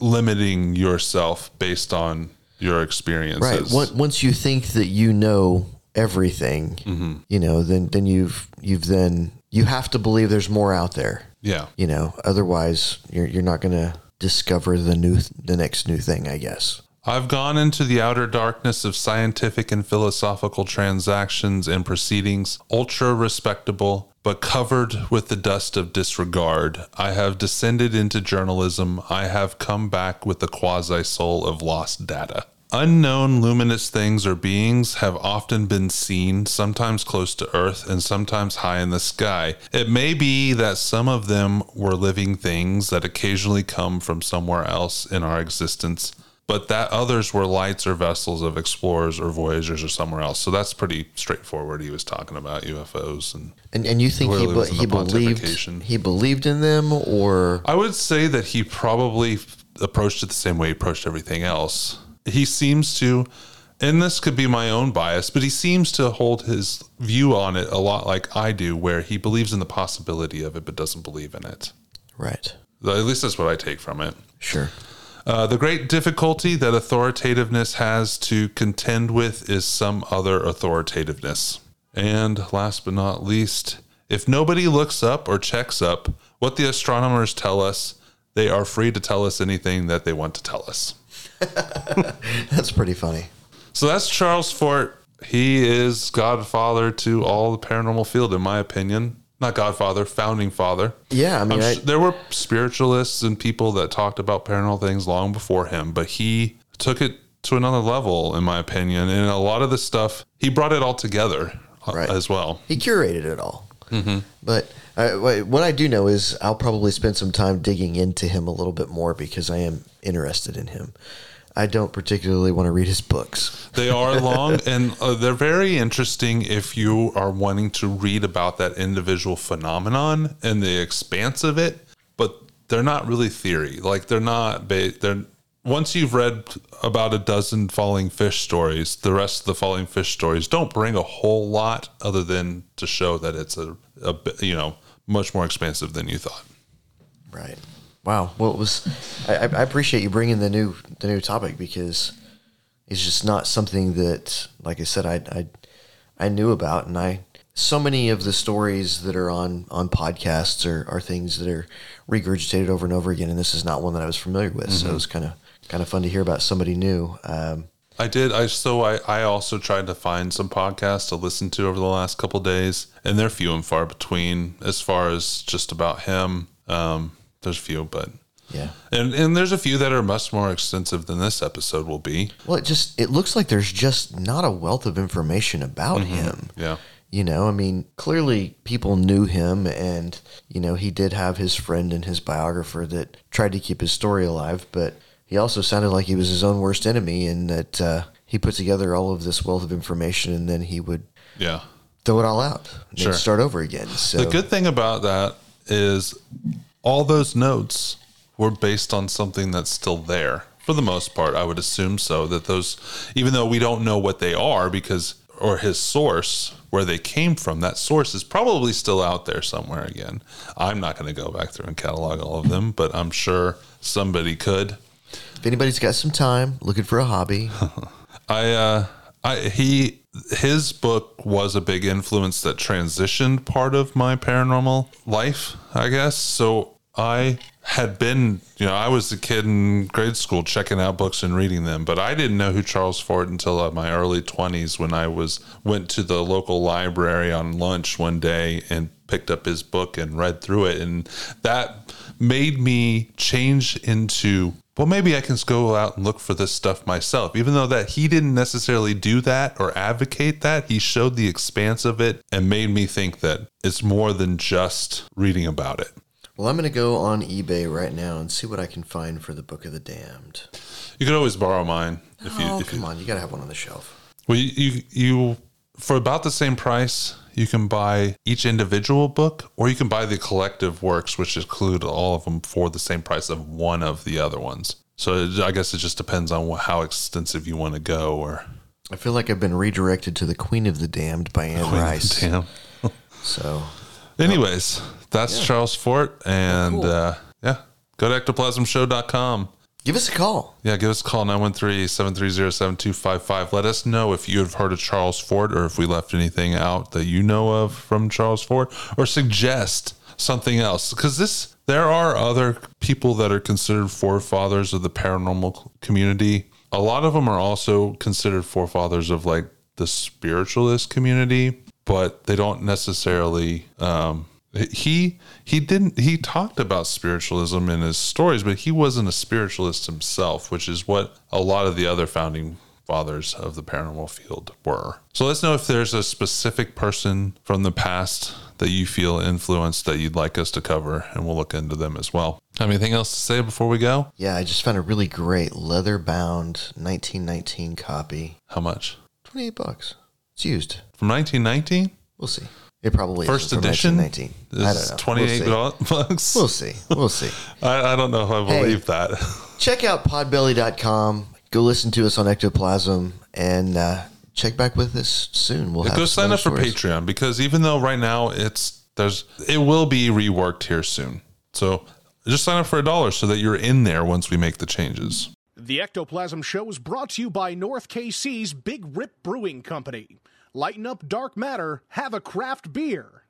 limiting yourself based on your experiences. Right. Once you think that you know everything, mm-hmm. you know, then then you've you've then you have to believe there's more out there. Yeah. You know, otherwise you're you're not going to discover the new the next new thing, I guess. I've gone into the outer darkness of scientific and philosophical transactions and proceedings, ultra respectable, but covered with the dust of disregard. I have descended into journalism. I have come back with the quasi-soul of lost data. Unknown luminous things or beings have often been seen, sometimes close to Earth and sometimes high in the sky. It may be that some of them were living things that occasionally come from somewhere else in our existence, but that others were lights or vessels of explorers or voyagers or somewhere else. So that's pretty straightforward. He was talking about U F Os. And and, and you think he, be, he believed he believed in them? Or I would say that he probably approached it the same way he approached everything else. He seems to, and this could be my own bias, but he seems to hold his view on it a lot like I do, where he believes in the possibility of it but doesn't believe in it. Right. At least that's what I take from it. Sure. Uh, the great difficulty that authoritativeness has to contend with is some other authoritativeness. And last but not least, if nobody looks up or checks up what the astronomers tell us, they are free to tell us anything that they want to tell us. That's pretty funny. So that's Charles Fort. He is godfather to all the paranormal field, in my opinion. Not godfather, founding father. Yeah, I mean, I, sure there were spiritualists and people that talked about paranormal things long before him, but he took it to another level, in my opinion. And a lot of the stuff, he brought it all together right. as well. He curated it all. Mm-hmm. But I, what I do know is I'll probably spend some time digging into him a little bit more because I am interested in him. I don't particularly want to read his books. They are long and uh, they're very interesting if you are wanting to read about that individual phenomenon and the expanse of it, but they're not really theory. Like they're not, they're, once you've read about a dozen falling fish stories, the rest of the falling fish stories don't bring a whole lot other than to show that it's a, a you know, much more expansive than you thought. Right. Wow. Well, it was. I, I appreciate you bringing the new the new topic because it's just not something that, like I said, I I, I knew about, and I so many of the stories that are on on podcasts are, are things that are regurgitated over and over again, and this is not one that I was familiar with. Mm-hmm. So it was kind of kind of fun to hear about somebody new. Um, I did. I so I, I also tried to find some podcasts to listen to over the last couple of days, and they're few and far between as far as just about him. Um, There's a few, but yeah, and and there's a few that are much more extensive than this episode will be. Well, it just it looks like there's just not a wealth of information about mm-hmm. him. Yeah, you know, I mean, clearly people knew him, and you know, he did have his friend and his biographer that tried to keep his story alive, but he also sounded like he was his own worst enemy, and that uh, he put together all of this wealth of information, and then he would yeah throw it all out and sure. start over again. So the good thing about that is. All those notes were based on something that's still there. For the most part, I would assume so. That those, even though we don't know what they are, because or his source, where they came from, that source is probably still out there somewhere again. I'm not going to go back through and catalog all of them, but I'm sure somebody could. If anybody's got some time, looking for a hobby. I, uh, I he... His book was a big influence that transitioned part of my paranormal life, I guess. So I had been, you know, I was a kid in grade school checking out books and reading them, but I didn't know who Charles Fort until my early twenties when I was went to the local library on lunch one day and picked up his book and read through it. And that made me change into well, maybe I can go out and look for this stuff myself. Even though that he didn't necessarily do that or advocate that, he showed the expanse of it and made me think that it's more than just reading about it. Well, I'm going to go on eBay right now and see what I can find for The Book of the Damned. You could always borrow mine. If you, oh, if come you, on. You got to have one on the shelf. Well, you, you, you, for about the same price, you can buy each individual book, or you can buy the collective works, which include all of them for the same price of one of the other ones. So it, I guess it just depends on how extensive you want to go. Or I feel like I've been redirected to The Queen of the Damned by Anne Rice. Damn. So... Anyways, that's yeah. Charles Fort, and oh, cool. uh, yeah, go to ectoplasm show dot com. Give us a call. Yeah, give us a call, nine one three, seven three zero, seven two five five. Let us know if you have heard of Charles Fort or if we left anything out that you know of from Charles Fort, or suggest something else. Because this, there are other people that are considered forefathers of the paranormal community. A lot of them are also considered forefathers of like the spiritualist community. But they don't necessarily, um, he, he didn't, he talked about spiritualism in his stories, but he wasn't a spiritualist himself, which is what a lot of the other founding fathers of the paranormal field were. So let's know if there's a specific person from the past that you feel influenced that you'd like us to cover, and we'll look into them as well. Have anything else to say before we go? Yeah, I just found a really great leather bound nineteen nineteen copy. How much? twenty-eight bucks. It's used. From nineteen nineteen? We'll see. It probably First isn't. First edition? nineteen nineteen. I don't know. twenty-eight bucks? We'll see. We'll see. I, I don't know if I believe hey, that. Check out podbelly dot com. Go listen to us on Ectoplasm, and uh, check back with us soon. We'll have Go sign up for stories. Patreon, because even though right now it's there's it will be reworked here soon. So just sign up for a dollar so that you're in there once we make the changes. The Ectoplasm Show is brought to you by North K C's Big Rip Brewing Company. Lighten up dark matter, have a craft beer.